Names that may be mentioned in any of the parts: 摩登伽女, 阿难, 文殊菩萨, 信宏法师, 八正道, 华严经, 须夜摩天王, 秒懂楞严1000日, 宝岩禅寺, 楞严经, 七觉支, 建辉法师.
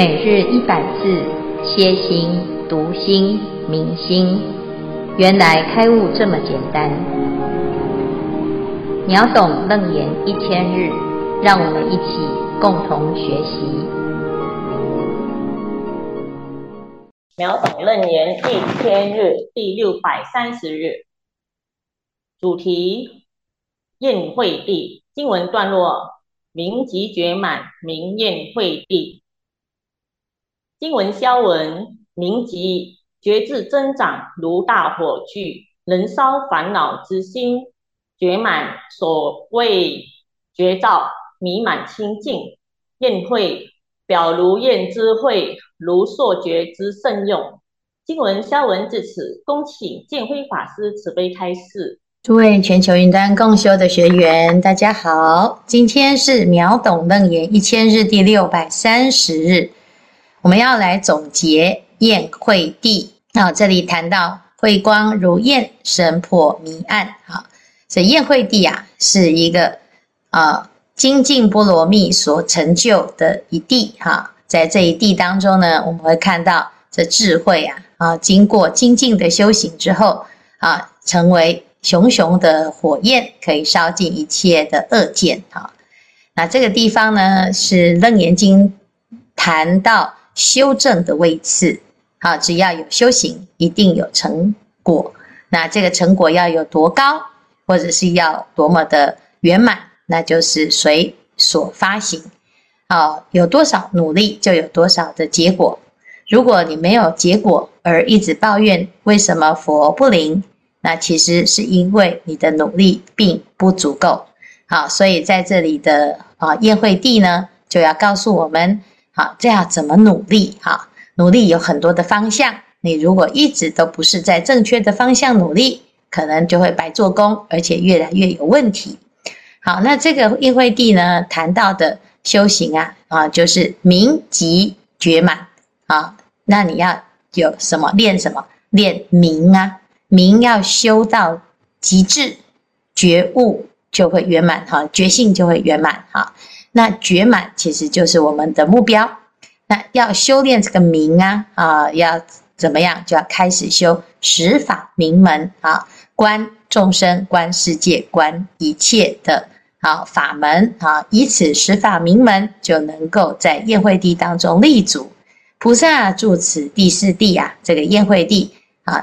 每日100字，歇心、读心、明心。原来开悟这么简单。秒懂楞严1000日，让我们一起共同学习。秒懂楞严1000日第630日，主题宴会地，经文段落。明即觉满，明焰慧地。经文消文，明即觉智增长，如大火炬，燃烧烦恼之心；觉满所谓觉照，弥满清净。焰慧表如焰之慧，如烁觉之甚用。经文消文至此，恭请建辉法师慈悲开示。诸位全球云端共修的学员，大家好！今天是秒懂楞严1000日第630日，我们要来总结焰慧地。这里谈到慧光如焰，神破迷暗。所以焰慧地是一个精进波罗蜜所成就的一地。在这一地当中呢，我们会看到这智慧经过精进的修行之后成为熊熊的火焰，可以烧尽一切的恶见。那这个地方呢，是楞严经谈到修正的位次。只要有修行，一定有成果。那这个成果要有多高，或者是要多么的圆满，那就是随所发行。有多少努力，就有多少的结果。如果你没有结果，而一直抱怨为什么佛不灵，那其实是因为你的努力并不足够。所以在这里的焰慧地呢，就要告诉我们这要怎么努力。努力有很多的方向，你如果一直都不是在正确的方向努力，可能就会白做工，而且越来越有问题。那这个焰慧地呢，谈到的修行就是明即觉满。那你要有什么练什么？练明明要修到极致，觉悟就会圆满，觉性就会圆满。那觉满其实就是我们的目标。那要修炼这个明要怎么样？就要开始修十法明门，观众生，观世界，观一切的法门。以此十法明门，就能够在焰慧地当中立足。菩萨住此第四地这个焰慧地。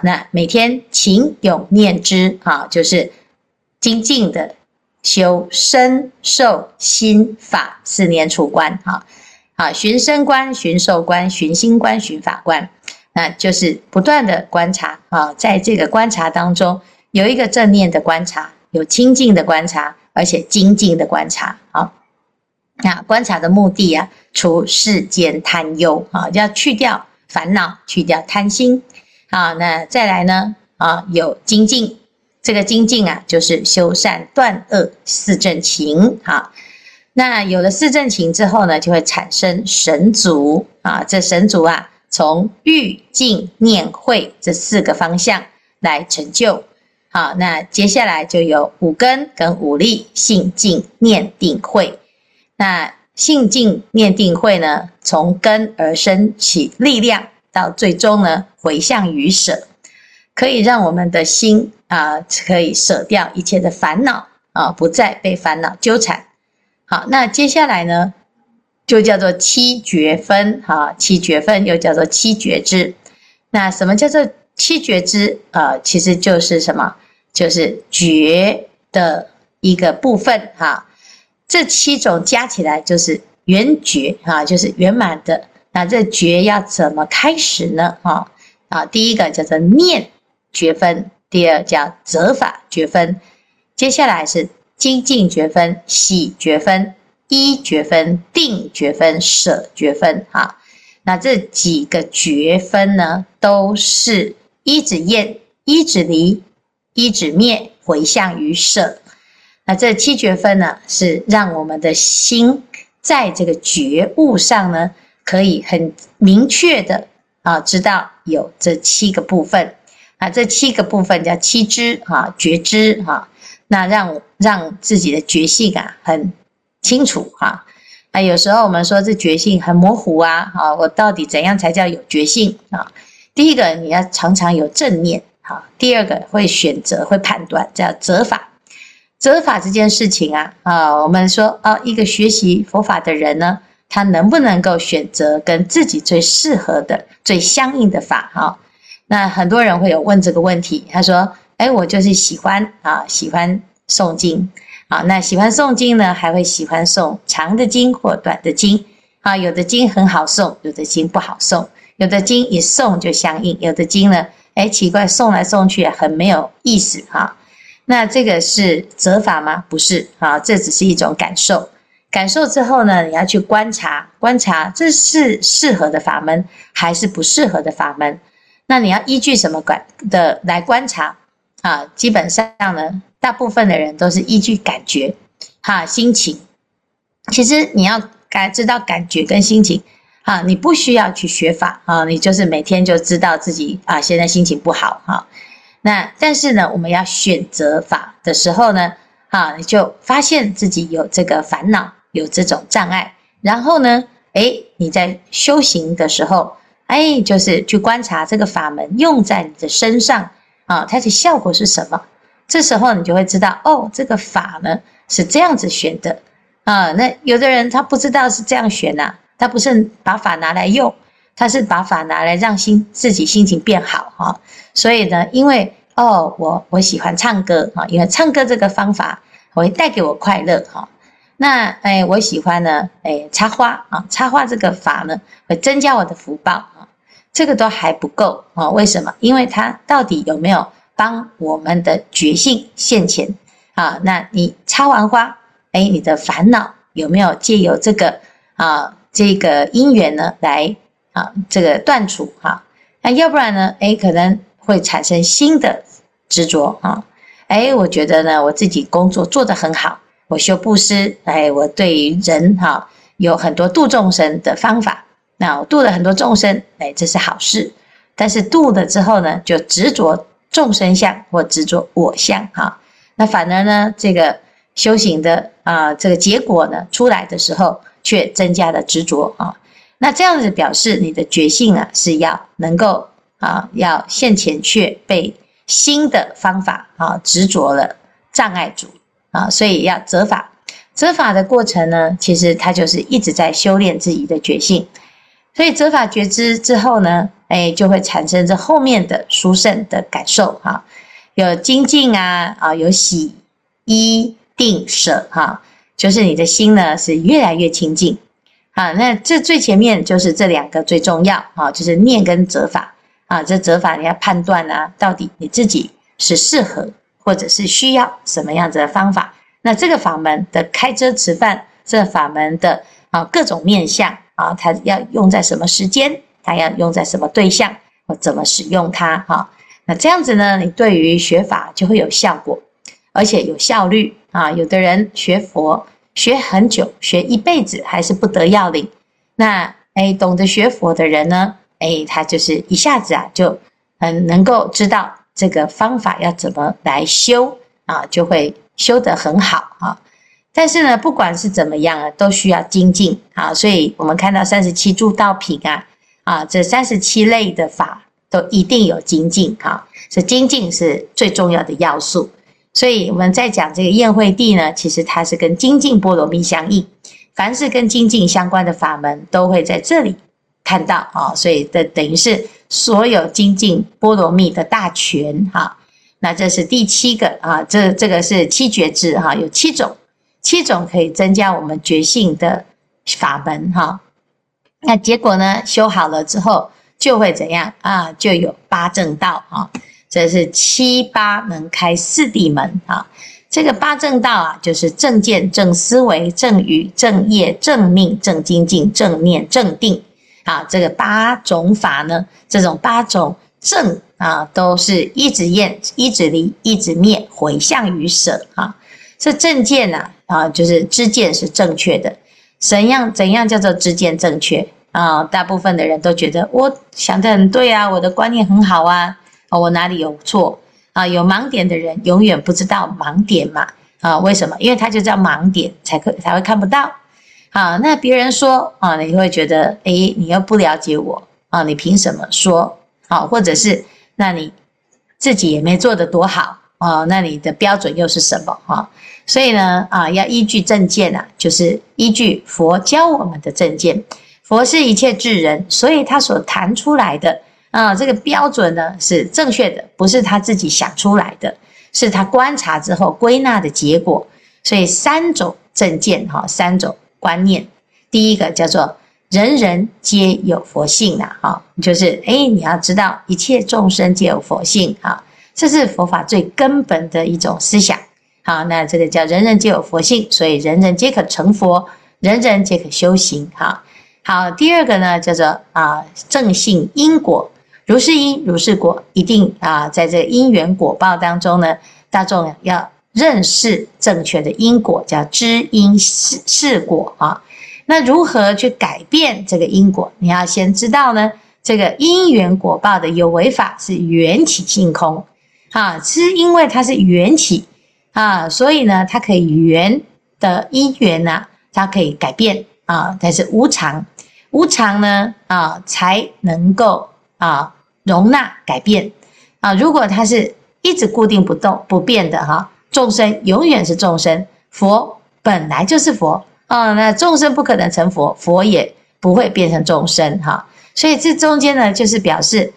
那每天勤永念之，就是精进的修身受心法4年处观。循身观、循受观、循心观、循法观，那就是不断的观察。在这个观察当中，有一个正念的观察，有清净的观察，而且精进的观察。那观察的目的除世间贪忧，要去掉烦恼，去掉贪心。那再来呢？有精进，这个精进就是修善断恶四正勤。那有了四正勤之后呢，就会产生神足。这神足从欲、境、念、慧这4个方向来成就。那接下来就有5根跟5力：性、境、念、定、慧。那性、境、念、定、慧呢，从根而生起力量。到最终呢，回向于舍，可以让我们的心可以舍掉一切的烦恼不再被烦恼纠缠。那接下来呢，就叫做7觉分。七觉分又叫做7觉知。那什么叫做7觉知？其实就是什么？就是觉的一个部分。这7种加起来就是圆觉，就是圆满的。那这觉要怎么开始呢？第一个叫做念觉分，第二叫择法觉分，接下来是精进觉分、喜觉分、依觉分、定觉分、舍觉分。那这几个觉分呢，都是依止厌、依止离、依止灭、回向于舍。那这7觉分呢，是让我们的心在这个觉悟上呢，可以很明确的知道有这7个部分。这7个部分叫7知、觉知。那让自己的觉性很清楚。那有时候我们说这觉性很模糊啊，啊，我到底怎样才叫有觉性啊？第一个你要常常有正念，好，第二个会选择会判断，叫择法。择法这件事情啊，我们说啊，一个学习佛法的人呢，他能不能够选择跟自己最适合的、最相应的法啊？那很多人会有问这个问题，他说：“哎，我就是喜欢啊，喜欢诵经。”好，那喜欢诵经呢，还会喜欢诵长的经或短的经啊。有的经很好诵，有的经不好诵，有的经一诵就相应，有的经呢，哎，奇怪，诵来诵去很没有意思啊。那这个是择法吗？不是啊，这只是一种感受。感受之后呢，你要去观察，观察这是适合的法门还是不适合的法门。那你要依据什么的来观察啊？基本上呢，大部分的人都是依据感觉，哈，心情。其实你要知道感觉跟心情，啊，你不需要去学法啊，你就是每天就知道自己啊，现在心情不好啊。那但是呢，我们要选择法的时候呢，啊，你就发现自己有这个烦恼，有这种障碍，然后呢，哎，你在修行的时候，哎，就是去观察这个法门用在你的身上啊，它的效果是什么？这时候你就会知道，哦，这个法呢是这样子选的啊。那有的人他不知道是这样选啊，他不是把法拿来用，他是把法拿来让自己心情变好啊。所以呢，因为哦，我喜欢唱歌啊，因为唱歌这个方法会带给我快乐啊。那哎，我喜欢呢，哎，插花啊，插花这个法呢会增加我的福报啊。这个都还不够啊，为什么？因为它到底有没有帮我们的觉性现前啊？那你插完花，哎，你的烦恼有没有借由这个啊因缘呢来啊这个断除啊？那要不然呢，哎，可能会产生新的执着啊。哎，我觉得呢，我自己工作做得很好，我修布施，哎，我对人哈、啊、有很多度众生的方法，那我度了很多众生，哎，这是好事。但是度了之后呢，就执着众生相或执着我相啊，那反而呢，这个修行的啊，这个结果呢出来的时候，却增加了执着啊。那这样子表示你的觉性啊是要能够啊，要现前却被新的方法啊执着了障碍住啊，所以要择法。择法的过程呢，其实它就是一直在修炼自己的觉性。所以择法觉知之后呢，哎，就会产生这后面的殊胜的感受啊，有精进啊，啊，有喜、依、定、舍哈，就是你的心呢是越来越清净啊。那这最前面就是这两个最重要啊，就是念跟择法啊。这择法你要判断啊，到底你自己是适合或者是需要什么样子的方法。那这个法门的开遮持犯，这个法门的啊各种面向。啊，它要用在什么时间？它要用在什么对象？我怎么使用它？哈，那这样子呢，你对于学法就会有效果，而且有效率啊。有的人学佛学很久，学一辈子还是不得要领。那哎，懂得学佛的人呢，哎，他就是一下子啊，就能够知道这个方法要怎么来修啊，就会修得很好啊。但是呢，不管是怎么样啊，都需要精进啊。所以我们看到37住道品啊，啊，这37类的法都一定有精进啊。所以精进是最重要的要素。所以我们在讲这个宴会地呢，其实它是跟精进波罗蜜相应。凡是跟精进相关的法门，都会在这里看到啊。所以这等于是所有精进波罗蜜的大全啊。那这是第7个啊，这个是七觉支啊，有7种。7种可以增加我们觉性的法门哈，那结果呢？修好了之后就会怎样啊？就有八正道啊，这是7、8能开4地门啊。这个八正道啊，就是正见、正思维、正语、正业、正命、正精进、正念、正定啊。这个8种法呢，这种8种正啊，都是依止厌、依止离、依止灭、回向于舍啊。这正见啊，啊，就是知见是正确的。怎样叫做知见正确啊？大部分的人都觉得我想得很对啊，我的观念很好啊，我哪里有错啊？有盲点的人永远不知道盲点嘛啊？为什么？因为他就叫盲点，才会看不到。啊，那别人说啊，你会觉得，诶，你又不了解我啊，你凭什么说？啊，或者是那你自己也没做得多好啊，那你的标准又是什么啊？所以呢，啊，要依据正见啊，就是依据佛教我们的正见。佛是一切智人，所以他所谈出来的啊，这个标准呢是正确的，不是他自己想出来的，是他观察之后归纳的结果。所以三种正见哈，三种观念，第一个叫做人人皆有佛性呐，哈，就是你要知道一切众生皆有佛性啊，这是佛法最根本的一种思想。好，那这个叫人人皆有佛性，所以人人皆可成佛，人人皆可修行。哈，好，第二个呢叫做啊正性因果，如是因如是果，一定啊在这个因缘果报当中呢，大众要认识正确的因果，叫知因是果啊。那如何去改变这个因果？你要先知道呢，这个因缘果报的有为法是缘起性空啊，是因为它是缘起啊，所以呢，它可以缘的因缘呢，它可以改变啊，但是无常，无常呢啊才能够啊容纳改变啊。如果它是一直固定不动不变的哈，众生永远是众生，佛本来就是佛啊，那众生不可能成佛，佛也不会变成众生哈。所以这中间呢，就是表示，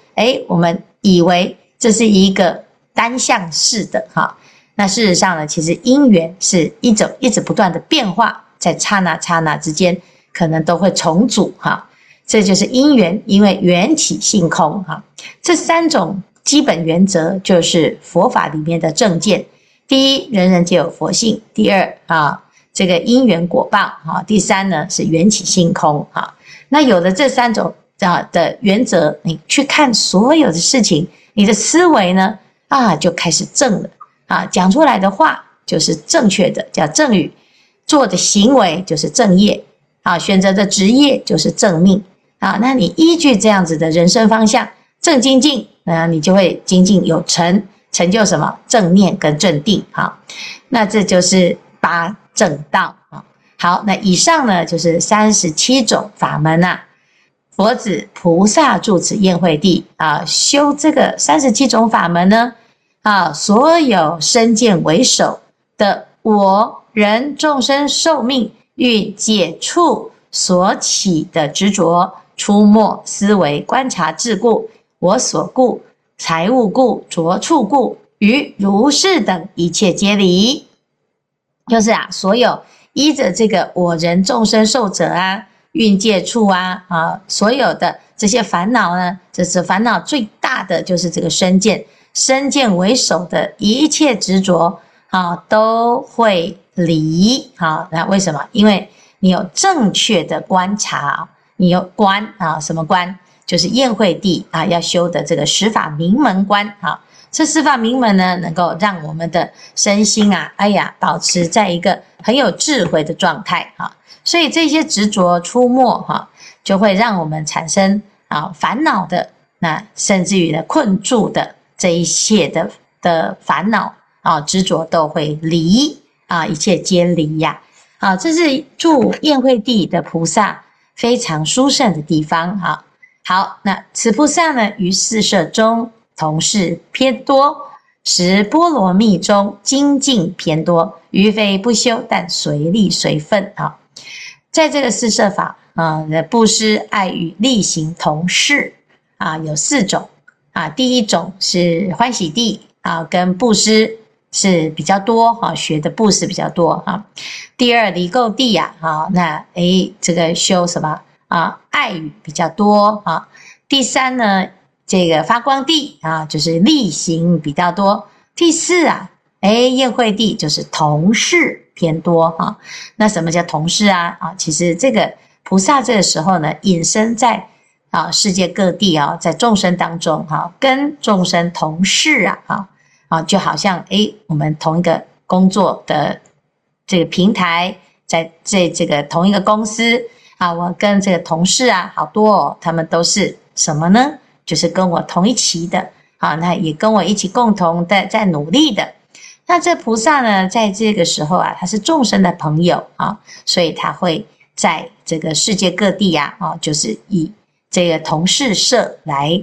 我们以为这是一个单向式的哈，那事实上呢，其实因缘是一种一直不断的变化，在刹那刹那之间，可能都会重组哈。这就是因缘，因为缘起性空哈。这三种基本原则就是佛法里面的正见。第一，人人皆有佛性；第二啊，这个因缘果报啊；第三呢是缘起性空啊。那有了这三种啊的原则，你去看所有的事情，你的思维呢啊就开始正了啊，讲出来的话就是正确的，叫正语；做的行为就是正业啊，选择的职业就是正命啊。那你依据这样子的人生方向正精进，那你就会精进有成。成就什么？正念跟正定，好，那这就是八正道啊。好，那以上呢就是37种法门啊，佛子菩萨住此宴会地啊，修这个37种法门呢啊，所有身见为首的我人众生受命欲解处所起的执着、出没、思维、观察、智故、我所故。财物故、着处故、于如是等一切皆离，就是啊，所有依着这个我人众生受者啊、运界处啊啊，所有的这些烦恼呢，这是烦恼最大的就是这个身见，身见为首的一切执着啊，都会离。好，那为什么？因为你有正确的观察，你有观啊，什么观？就是宴会地啊，要修的这个十法名门观啊，这十法名门呢，能够让我们的身心啊，保持在一个很有智慧的状态啊，所以这些执着出没哈，就会让我们产生啊烦恼的，那甚至于呢困住的这一切的烦恼啊执着都会离啊，一切皆离呀啊，这是住宴会地的菩萨非常殊胜的地方啊。好，那此菩萨呢，于四摄中同事偏多，十波罗蜜中精进偏多，余非不修，但随力随分啊。在这个四摄法啊，布施、爱语、力行、同事啊，有四种啊。第一种是欢喜地啊，跟布施是比较多啊，学的布施比较多啊。第二离垢地呀，啊，那这个修什么？啊，爱语比较多啊。第三呢，这个发光地啊，就是力行比较多。第四啊，宴会地就是同事偏多啊。那什么叫同事啊？啊，其实这个菩萨这个时候呢，隐身在啊世界各地啊，在众生当中哈，啊，跟众生同事啊，就好像我们同一个工作的这个平台，在这个同一个公司。啊，我跟这个同事啊，好多哦，他们都是什么呢？就是跟我同一期的，啊，那也跟我一起共同在努力的。那这菩萨呢，在这个时候啊，他是众生的朋友啊，所以他会在这个世界各地啊，哦，就是以这个同事社来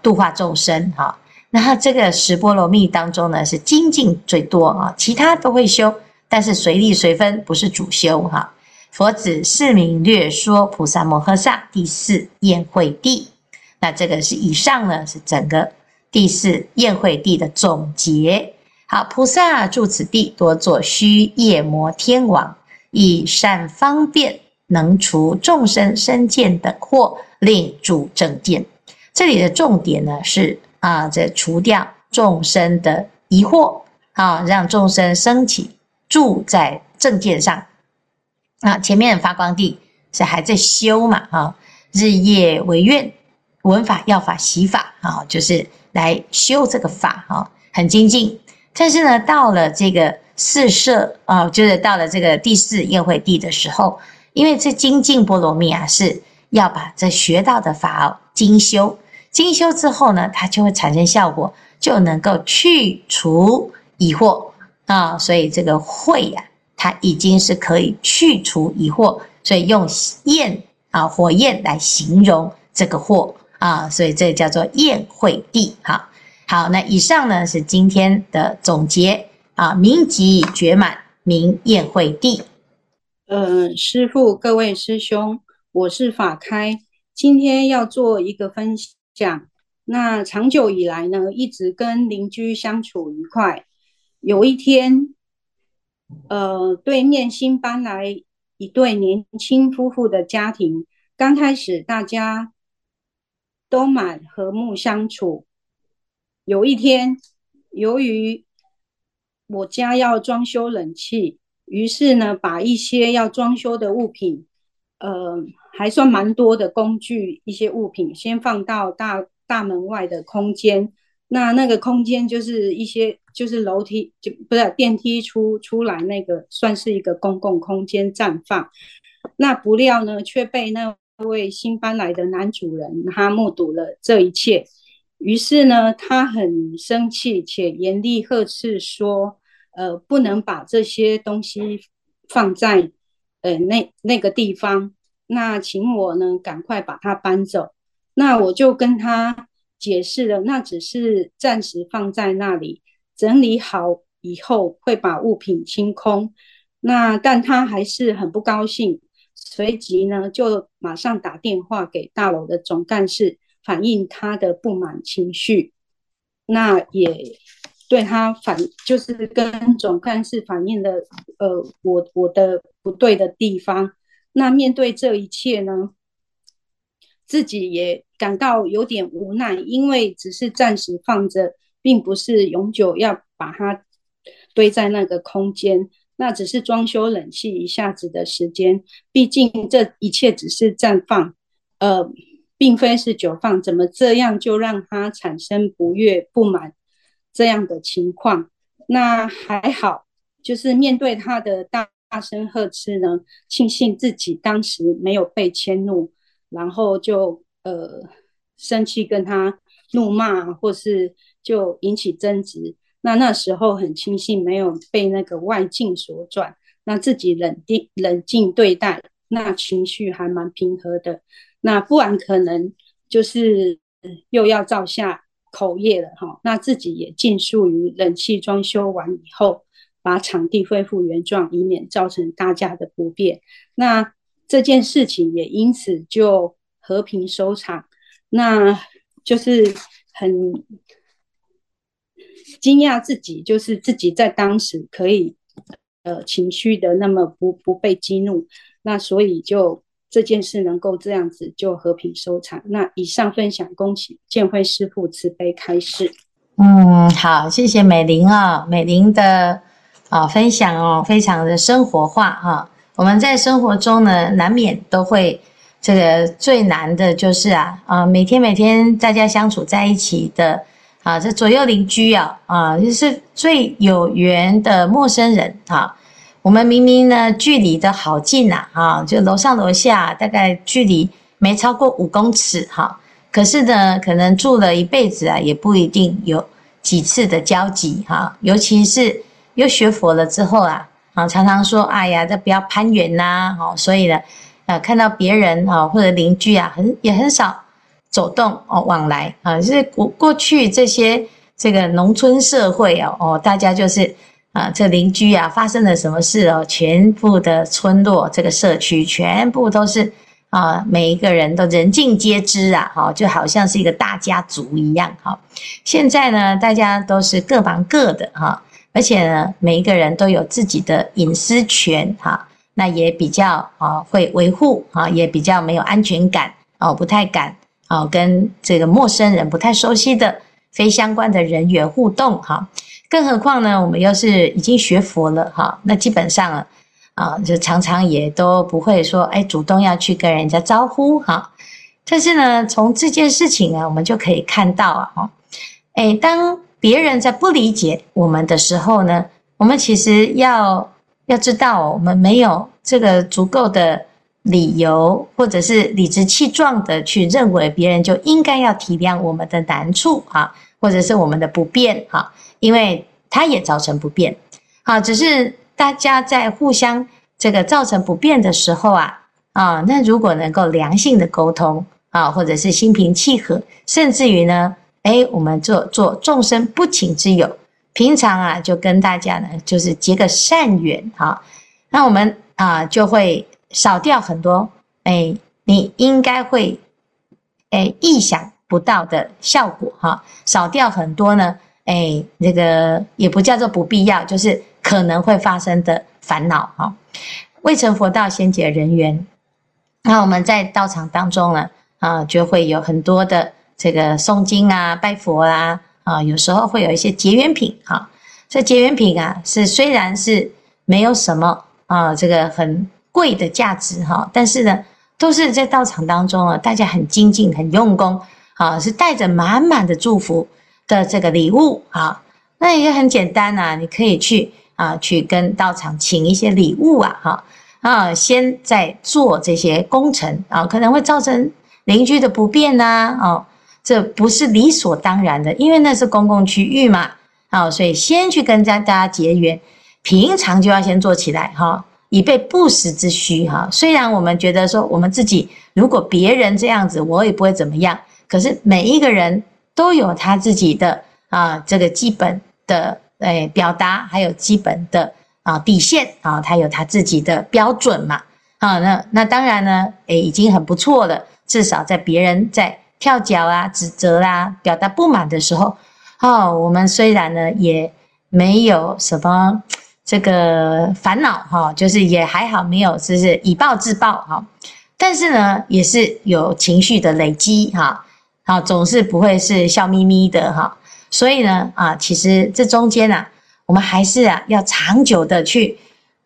度化众生哈。那这个十波罗蜜当中呢，是精进最多啊，其他都会修，但是随力随分，不是主修哈。佛子释名略说菩萨摩诃萨第四宴会地，那这个是以上呢是整个第四宴会地的总结。好，菩萨住此地，多作须夜摩天王，以善方便能除众生身见等祸，令助正见。这里的重点呢是这除掉众生的疑惑啊，让众生升起住在正见上。前面发光地是还在修嘛日夜为愿，闻法要法习法就是来修这个法很精进。但是呢，到了这个四摄就是到了这个第四宴会地的时候，因为这精进波罗蜜是要把这学到的法精修，精修之后呢，它就会产生效果，就能够去除疑惑所以这个慧它已经是可以去除疑惑，所以用焰火焰来形容这个惑所以这叫做宴会地。好，那以上呢是今天的总结明极觉满，名宴会地。师父，各位师兄，我是法开，今天要做一个分享。那长久以来呢，一直跟邻居相处愉快。有一天，对面新搬来一对年轻夫妇的家庭，刚开始大家都蛮和睦相处。有一天，由于我家要装修冷气，于是呢，把一些要装修的物品，还算蛮多的工具，一些物品先放到大门外的空间。那个空间就是一些就是楼梯就不是电梯出来那个算是一个公共空间绽放。那不料呢，却被那位新搬来的男主人他目睹了这一切。于是呢，他很生气且严厉呵斥说：“不能把这些东西放在那个地方。那请我呢赶快把它搬走。”那我就跟他解释了，那只是暂时放在那里，整理好以后会把物品清空。但他还是很不高兴，随即呢就马上打电话给大楼的总干事，反映他的不满情绪。那也对他就是跟总干事反映了我的不对的地方。那面对这一切呢，自己也感到有点无奈，因为只是暂时放着，并不是永久要把它堆在那个空间，那只是装修冷气一下子的时间，毕竟这一切只是暂放，并非是久放，怎么这样就让它产生不悦不满这样的情况。那还好，就是面对他的大声呵斥呢，庆幸自己当时没有被迁怒，然后就生气跟他怒骂，或是就引起争执。那时候很庆幸没有被那个外境所转，那自己冷静对待，那情绪还蛮平和的。那不然可能就是又要造下口业了哈。那自己也尽速于冷气装修完以后，把场地恢复原状，以免造成大家的不便。那这件事情也因此就和平收场。那就是很惊讶自己，就是自己在当时可以情绪的那么不被激怒，那所以就这件事能够这样子就和平收场。那以上分享，恭喜建辉师父慈悲开示。好，谢谢美玲美玲的分享非常的生活化我们在生活中呢，难免都会这个最难的就是每天大家相处在一起的这左右邻居就是最有缘的陌生人我们明明呢距离的好近就楼上楼下大概距离没超过5公尺可是呢可能住了一辈子也不一定有几次的交集尤其是又学佛了之后啊，常常说哎呀，这不要攀缘呐，哦，所以呢，看到别人啊或者邻居啊，也很少走动哦往来啊，就是过去这些这个农村社会哦大家就是啊这邻居啊发生了什么事哦，全部的村落这个社区全部都是。啊，每一个人都人尽皆知啊，哈，就好像是一个大家族一样，哈。现在呢，大家都是各忙各的，哈，而且呢，每一个人都有自己的隐私权，哈，那也比较啊会维护啊，也比较没有安全感哦，不太敢哦跟这个陌生人、不太熟悉的、非相关的人员互动，哈。更何况呢，我们又是已经学佛了，哈，那基本上了。啊，就常常也都不会说，哎，主动要去跟人家招呼哈。但是呢，从这件事情啊，我们就可以看到啊，哈，哎，当别人在不理解我们的时候呢，我们其实要知道，我们没有这个足够的理由，或者是理直气壮的去认为别人就应该要体谅我们的难处啊，或者是我们的不便哈，因为他也造成不便啊，只是。大家在互相这个造成不便的时候啊，那如果能够良性的沟通啊，或者是心平气和，甚至于呢，哎，我们做众生不请之友，平常啊就跟大家呢就是结个善缘哈，那我们啊就会少掉很多哎，你应该会哎意想不到的效果哈，少掉很多呢哎，这个也不叫做不必要，就是。可能会发生的烦恼哈，未成佛道先结人缘。那我们在道场当中呢，啊，就会有很多的这个诵经啊、拜佛啦，啊，有时候会有一些结缘品哈。这结缘品啊，是虽然是没有什么啊，这个很贵的价值哈，但是呢，都是在道场当中啊，大家很精进、很用功啊，是带着满满的祝福的这个礼物啊。那也很简单啊，你可以去。啊，去跟道场请一些礼物啊，哈，啊，先在做这些工程啊，可能会造成邻居的不便呐，哦，这不是理所当然的，因为那是公共区域嘛，啊，所以先去跟大家结缘，平常就要先做起来哈，以备不时之需哈。虽然我们觉得说我们自己如果别人这样子，我也不会怎么样，可是每一个人都有他自己的啊，这个基本的。哎，表达还有基本的啊底线啊，他有他自己的标准嘛啊，那当然呢，哎，已经很不错了，至少在别人在跳脚啊、指责啊、表达不满的时候，哦，我们虽然呢也没有什么这个烦恼哈，就是也还好没有就是以暴制暴哈，但是呢也是有情绪的累积哈，啊，总是不会是笑眯眯的哈。所以呢，啊，其实这中间啊，我们还是啊要长久的去，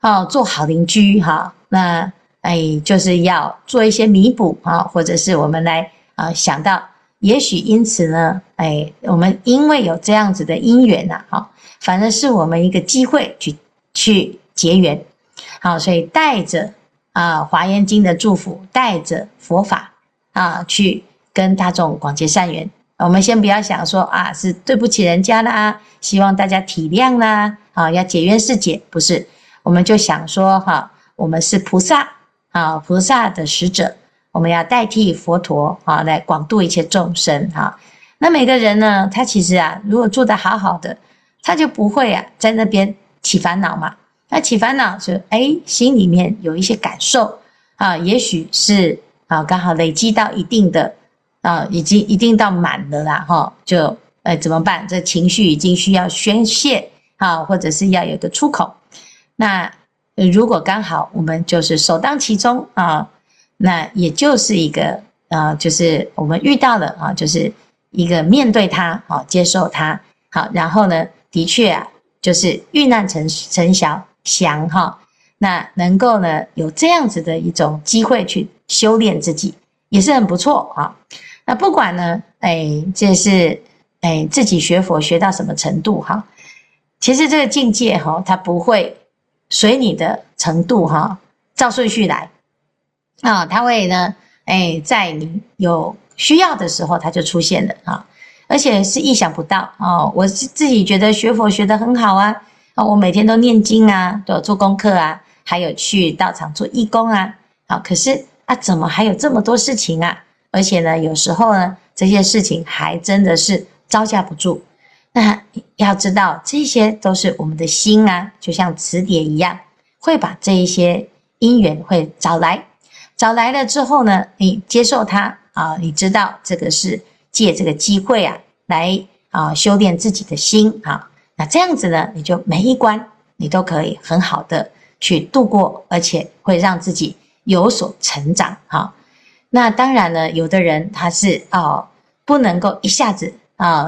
哦，做好邻居哈。那哎，就是要做一些弥补啊，或者是我们来啊想到，也许因此呢，哎，我们因为有这样子的因缘呐，哈，反正是我们一个机会去结缘，好，所以带着啊《华严经》的祝福，带着佛法啊，去跟大众广结善缘。我们先不要想说啊，是对不起人家啦，希望大家体谅啦，啊，要解冤释结，不是？我们就想说哈，啊，我们是菩萨啊，菩萨的使者，我们要代替佛陀啊，来广度一切众生哈，啊。那每个人呢，他其实啊，如果住得好好的，他就不会啊，在那边起烦恼嘛。那起烦恼就哎，心里面有一些感受啊，也许是啊，刚好累积到一定的。啊，已经一定到满了啦，哈，就怎么办？这情绪已经需要宣泄啊，或者是要有一个出口。那如果刚好我们就是首当其冲啊，那也就是一个就是我们遇到了啊，就是一个面对它啊，接受它好，然后呢，的确啊，就是遇难成祥哈，啊，那能够呢有这样子的一种机会去修炼自己，也是很不错啊。那不管呢，哎，这是哎自己学佛学到什么程度哈，其实这个境界哈，它不会随你的程度哈照顺序来啊，它会呢，哎，在你有需要的时候它就出现了啊，而且是意想不到哦。我自己觉得学佛学得很好啊，啊，我每天都念经啊，都有做功课啊，还有去道场做义工啊，啊，可是啊，怎么还有这么多事情啊？而且呢，有时候呢，这些事情还真的是招架不住。那要知道，这些都是我们的心啊，就像磁铁一样，会把这一些因缘会找来，找来了之后呢，你接受它啊，你知道这个是借这个机会啊，来啊修炼自己的心啊。那这样子呢，你就每一关你都可以很好的去度过，而且会让自己有所成长啊。那当然呢，有的人他是不能够一下子。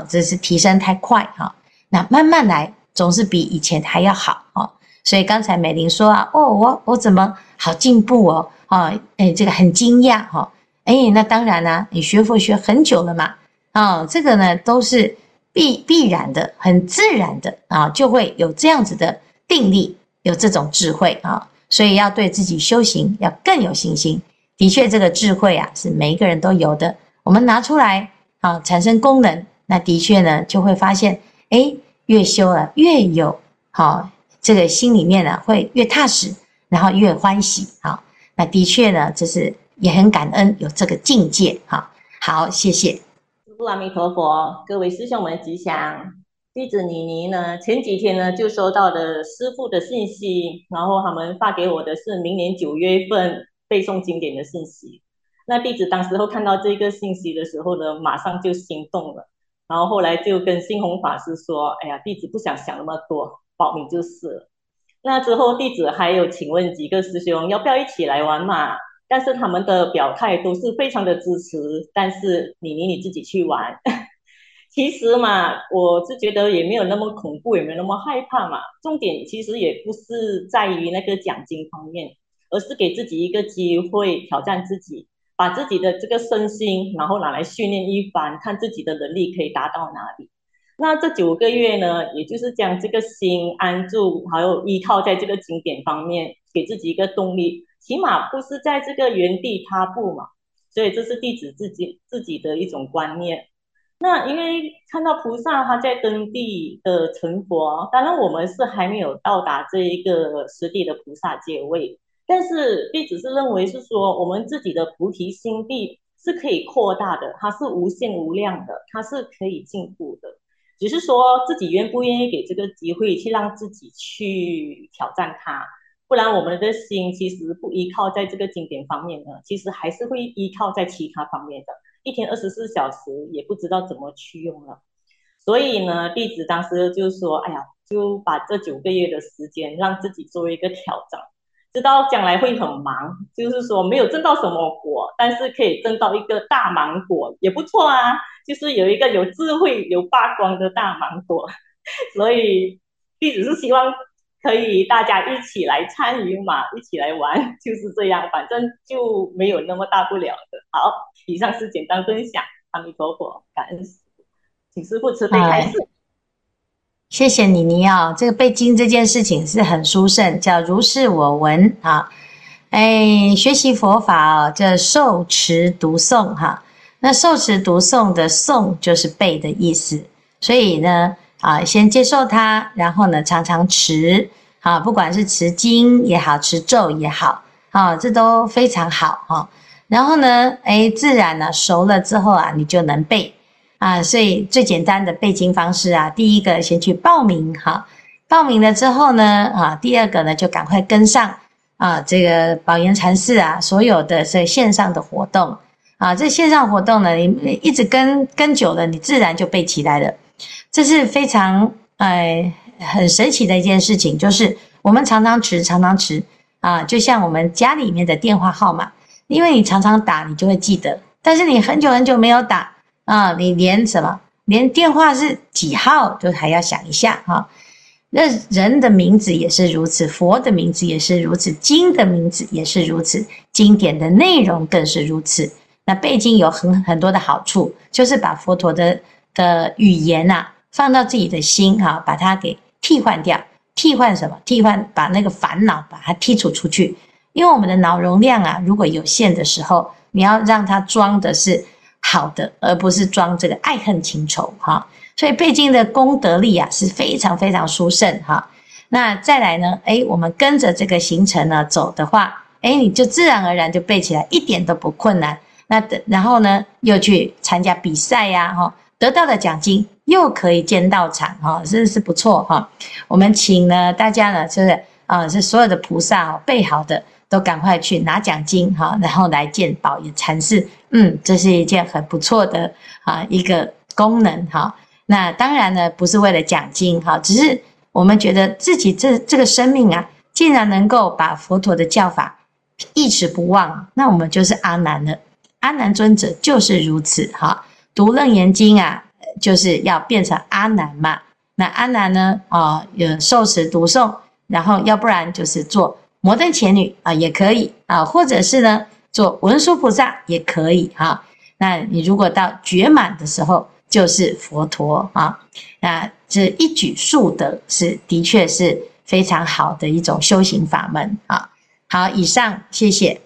这是提升太快哈，那慢慢来总是比以前还要好哦。所以刚才美玲说啊，我怎么好进步哦，这个很惊讶哈，那当然啦，你学佛学很久了嘛，这个呢都是必然的，很自然的啊，就会有这样子的定力，有这种智慧啊，所以要对自己修行要更有信心。的确，这个智慧啊是每一个人都有的，我们拿出来啊，产生功能。那的确呢，就会发现，越修啊，越有这个心里面呢、会越踏实，然后越欢喜啊。那的确呢，就是也很感恩有这个境界啊。好，谢谢。师父阿弥陀佛，各位师兄们吉祥。弟子妮妮呢，前几天呢就收到了师父的信息，然后他们发给我的是明年9月份背诵经典的信息。那弟子当时候看到这个信息的时候呢，马上就心动了。然后后来就跟信宏法师说，弟子不想想那么多，报名就是了。那之后弟子还有请问几个师兄要不要一起来玩嘛，但是他们的表态都是非常的支持，但是你自己去玩。其实嘛，我是觉得也没有那么恐怖，也没有那么害怕嘛，重点其实也不是在于那个奖金方面，而是给自己一个机会挑战自己，把自己的这个身心然后拿来训练一番，看自己的能力可以达到哪里。那这9个月呢，也就是将这个心安住，还有依靠在这个经典方面，给自己一个动力，起码不是在这个原地踏步嘛。所以这是弟子自己的一种观念。那因为看到菩萨他在登地的成佛，当然我们是还没有到达这一个实地的菩萨阶位，但是弟子是认为是说，我们自己的菩提心地是可以扩大的，它是无限无量的，它是可以进步的，只是说自己愿不愿意给这个机会去让自己去挑战它。不然我们的心其实不依靠在这个经典方面呢，其实还是会依靠在其他方面的，一天24小时也不知道怎么去用了。所以呢，弟子当时就说，就把这9个月的时间让自己做一个挑战，知道将来会很忙，就是说没有挣到什么果，但是可以挣到一个大芒果也不错啊，就是有一个有智慧有发光的大芒果。所以弟子是希望可以大家一起来参与嘛，一起来玩，就是这样，反正就没有那么大不了的。好，以上是简单分享，阿弥陀佛，感恩师父，请师父慈悲开示。谢谢妮妮啊，这个背经这件事情是很殊胜，叫如是我闻啊。学习佛法哦，叫受持读诵哈。那受持读诵的诵就是背的意思，所以呢先接受它，然后呢常常持啊，不管是持经也好，持咒也好啊，这都非常好哈。然后呢自然呢熟了之后啊，你就能背。所以最简单的背经方式啊，第一个先去报名哈，报名了之后呢，第二个呢就赶快跟上这个宝岩禅寺啊所有的这线上的活动这线上活动呢，你一直跟久了，你自然就背起来了。这是非常很神奇的一件事情，就是我们常常持就像我们家里面的电话号码，因为你常常打，你就会记得，但是你很久没有打。你连电话是几号就还要想一下哈。那人的名字也是如此，佛的名字也是如此，经的名字也是如此，经典的内容更是如此。那背经有很多的好处，就是把佛陀的语言放到自己的心把它给替换掉。替换什么？替换把那个烦恼把它剔除出去。因为我们的脑容量如果有限的时候，你要让它装的是好的，而不是装这个爱恨情仇所以背经的功德力是非常非常殊胜那再来呢，我们跟着这个行程呢走的话，你就自然而然就背起来，一点都不困难。那然后呢，又去参加比赛呀，得到的奖金又可以见到场，是不错哈。我们请呢大家呢，就是是所有的菩萨备好的，都赶快去拿奖金哈，然后来见宝也禅师。这是一件很不错的一个功能哈。那当然呢，不是为了奖金哈，只是我们觉得自己这个生命啊，竟然能够把佛陀的教法一直不忘，那我们就是阿难了。阿难尊者就是如此哈。读楞严经啊，就是要变成阿难嘛。那阿难呢，有受持读诵，然后要不然就是做摩登伽女啊，也可以啊，或者是呢做文殊菩萨也可以哈。那你如果到觉满的时候，就是佛陀啊。那这一举数得，是的确是非常好的一种修行法门啊。好，以上，谢谢。